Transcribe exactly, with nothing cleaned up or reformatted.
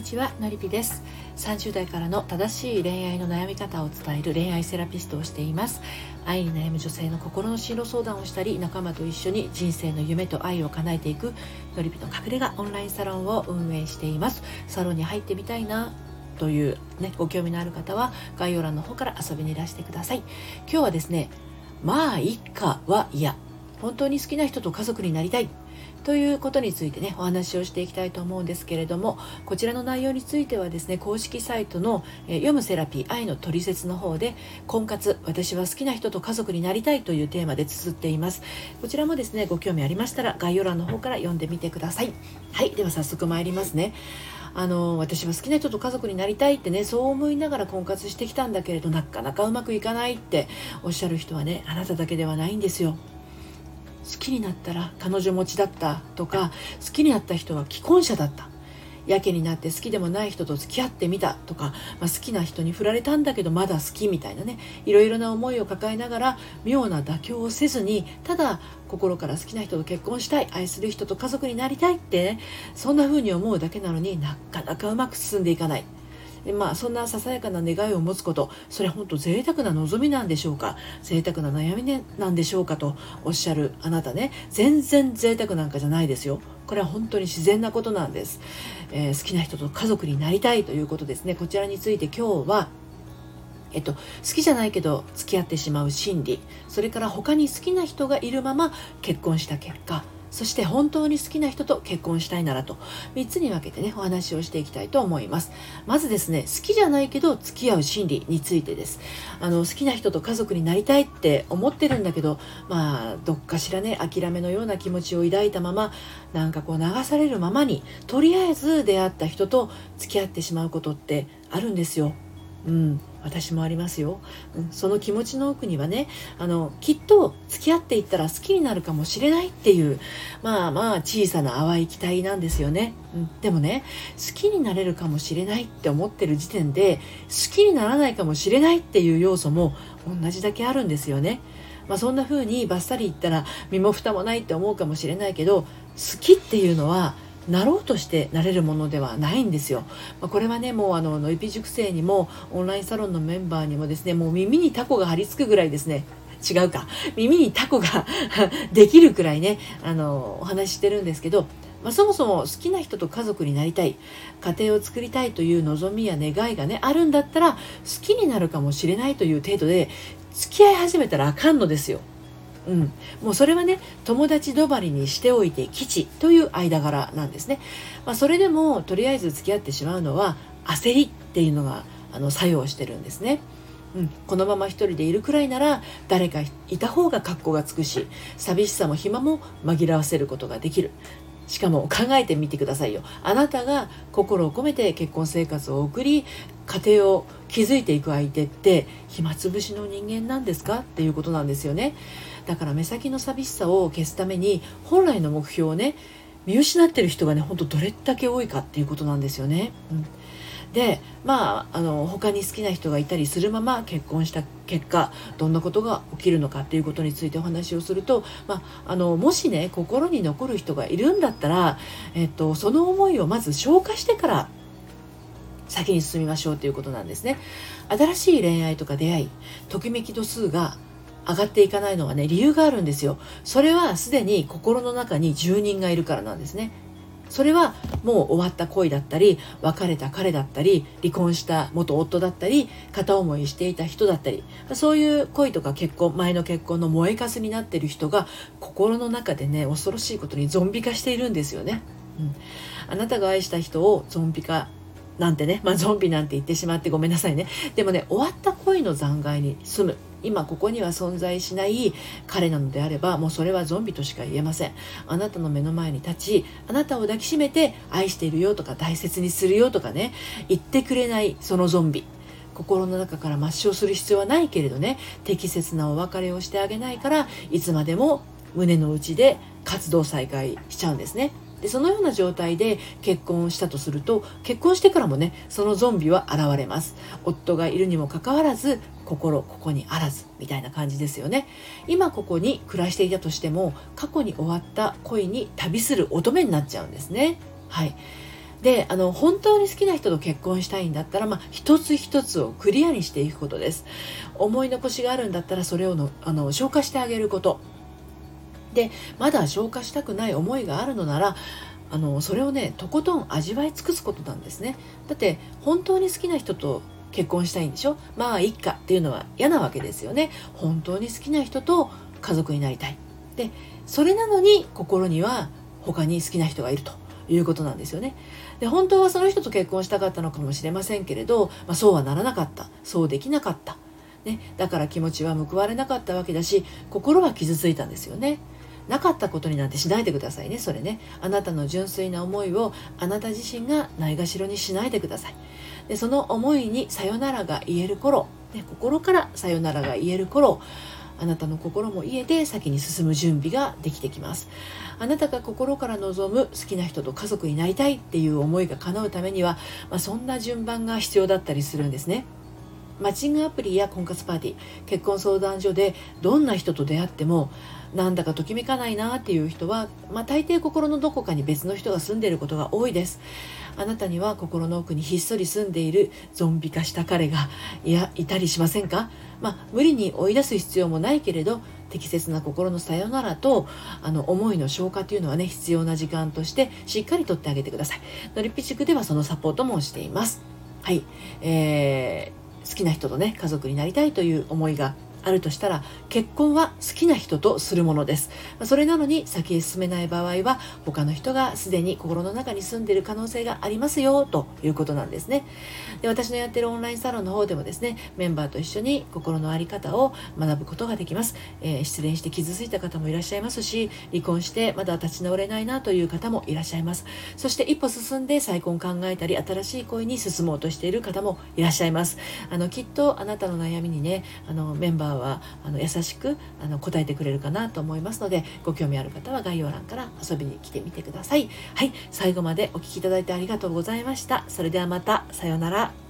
にちは、のりぴです。さんじゅう代からの正しい恋愛の悩み方を伝える恋愛セラピストをしています。愛に悩む女性の心の進路相談をしたり、仲間と一緒に人生の夢と愛を叶えていくのりぴの隠れ家オンラインサロンを運営しています。サロンに入ってみたいなという、ね、ご興味のある方は概要欄の方から遊びにいらしてください。今日はですね、まあいっかは嫌、本当に好きな人と家族になりたいということについてね、お話をしていきたいと思うんですけれども、こちらの内容についてはですね、公式サイトのえ読むセラピー愛のトリセツの方で、婚活、私は好きな人と家族になりたいというテーマで綴っています。こちらもですね、ご興味ありましたら概要欄の方から読んでみてください。はい、では早速参りますね。あの私は好きな人と家族になりたいってね、そう思いながら婚活してきたんだけれど、なかなかうまくいかないっておっしゃる人はね、あなただけではないんですよ。好きになったら彼女持ちだったとか、好きになった人は既婚者だった、やけになって好きでもない人と付き合ってみたとか、まあ、好きな人に振られたんだけどまだ好きみたいなね、いろいろな思いを抱えながら妙な妥協をせずに、ただ心から好きな人と結婚したい、愛する人と家族になりたいって、ね、そんな風に思うだけなのに、なかなかうまく進んでいかない。まあ、そんなささやかな願いを持つこと、それ本当贅沢な望みなんでしょうか、贅沢な悩み、ね、なんでしょうかとおっしゃるあなたね、全然贅沢なんかじゃないですよ。これは本当に自然なことなんです、えー、好きな人と家族になりたいということですね。こちらについて今日は、えっと、好きじゃないけど付き合ってしまう心理、それから他に好きな人がいるまま結婚した結果、そして本当に好きな人と結婚したいならとみっつに分けてね、お話をしていきたいと思います。まずですね、好きじゃないけど付き合う心理についてです。あの好きな人と家族になりたいって思ってるんだけど、まあどっかしらね、諦めのような気持ちを抱いたまま、なんかこう流されるままに、とりあえず出会った人と付き合ってしまうことってあるんですよ。うん、私もありますよ、うん、その気持ちの奥にはね、あのきっと付き合っていったら好きになるかもしれないっていう、まあまあ小さな淡い期待なんですよね、うん、でもね、好きになれるかもしれないって思ってる時点で、好きにならないかもしれないっていう要素も同じだけあるんですよね。まあ、そんな風にバッサリ言ったら身も蓋もないって思うかもしれないけど、好きっていうのはなろうとしてなれるものではないんですよ。まあ、これはね、もうあののりぴ塾生にもオンラインサロンのメンバーにもですね、もう耳にタコが張り付くぐらいですね、違うか、耳にタコができるくらいね、あのお話ししてるんですけど、まあ、そもそも好きな人と家族になりたい、家庭を作りたいという望みや願いがねあるんだったら、好きになるかもしれないという程度で付き合い始めたらあかんのですよ。うん、もうそれはね、友達どばりにしておいて吉という間柄なんですね。まあ、それでもとりあえず付き合ってしまうのは焦りっていうのがあの作用してるんですね。うん、このまま一人でいるくらいなら誰かいた方が格好がつくし、寂しさも暇も紛らわせることができる。しかも考えてみてくださいよ。あなたが心を込めて結婚生活を送り、家庭を築いていく相手って暇つぶしの人間なんですかっていうことなんですよね。だから目先の寂しさを消すために、本来の目標をね見失ってる人がね、本当どれだけ多いかっていうことなんですよね。うん、で、まああの他に好きな人がいたりするまま結婚した結果、どんなことが起きるのかっていうことについてお話をすると、まああのもしね心に残る人がいるんだったら、えっとその思いをまず消化してから先に進みましょうということなんですね。新しい恋愛とか出会い、ときめき度数が上がっていかないのはね、理由があるんですよ。それはすでに心の中に住人がいるからなんですね。それはもう終わった恋だったり、別れた彼だったり、離婚した元夫だったり、片思いしていた人だったり、そういう恋とか結婚、前の結婚の燃えかすになっている人が心の中でね、恐ろしいことにゾンビ化しているんですよね。うん、あなたが愛した人をゾンビ化なんてね、まあ、ゾンビなんて言ってしまってごめんなさいね。でもね、終わった恋の残骸に住む、今ここには存在しない彼なのであれば、もうそれはゾンビとしか言えません。あなたの目の前に立ち、あなたを抱きしめて愛しているよとか大切にするよとかね言ってくれないそのゾンビ、心の中から抹消する必要はないけれどね、適切なお別れをしてあげないから、いつまでも胸の内で活動再開しちゃうんですね。で、そのような状態で結婚したとすると、結婚してからもねそのゾンビは現れます。夫がいるにもかかわらず、心ここにあらずみたいな感じですよね。今ここに暮らしていたとしても、過去に終わった恋に旅する乙女になっちゃうんですね。はい、で、あの本当に好きな人と結婚したいんだったら、まあ、一つ一つをクリアにしていくことです。思い残しがあるんだったらそれをのあの消化してあげることで、まだ消化したくない思いがあるのなら、あのそれをねとことん味わい尽くすことなんですね。だって本当に好きな人と結婚したいんでしょ、まあいっかっていうのは嫌なわけですよね。本当に好きな人と家族になりたいで、それなのに心には他に好きな人がいるということなんですよね。で、本当はその人と結婚したかったのかもしれませんけれど、まあ、そうはならなかった、そうできなかった、ね、だから気持ちは報われなかったわけだし、心は傷ついたんですよね。なかったことになんてしないでくださいね。それね、あなたの純粋な思いをあなた自身がないがしろにしないでください。で、その思いにさよならが言える頃、ね、心からさよならが言える頃、あなたの心も癒えて先に進む準備ができてきます。あなたが心から望む好きな人と家族になりたいっていう思いが叶うためには、まあ、そんな順番が必要だったりするんですね。マッチングアプリや婚活パーティー、結婚相談所でどんな人と出会ってもなんだかときめかないなっていう人は、まあ、大抵心のどこかに別の人が住んでいることが多いです。あなたには心の奥にひっそり住んでいるゾンビ化した彼がいやいたりしませんか。まあ、無理に追い出す必要もないけれど、適切な心のさよならとあの思いの消化というのはね、必要な時間としてしっかりとってあげてください。のりぴちくではそのサポートもしています。はい、えー、好きな人とね家族になりたいという思いがあるとしたら、結婚は好きな人とするものです。それなのに先へ進めない場合は、他の人がすでに心の中に住んでいる可能性がありますよということなんですね。で、私のやってるオンラインサロンの方でもですね、メンバーと一緒に心の在り方を学ぶことができます。えー、失恋して傷ついた方もいらっしゃいますし、離婚してまだ立ち直れないなという方もいらっしゃいます。そして一歩進んで再婚考えたり新しい恋に進もうとしている方もいらっしゃいます。あのきっとあなたの悩みにね、あのメンバーはあの優しくあの答えてくれるかなと思いますので、ご興味ある方は概要欄から遊びに来てみてください。はい、最後までお聞きいただいてありがとうございました。それではまた、さようなら。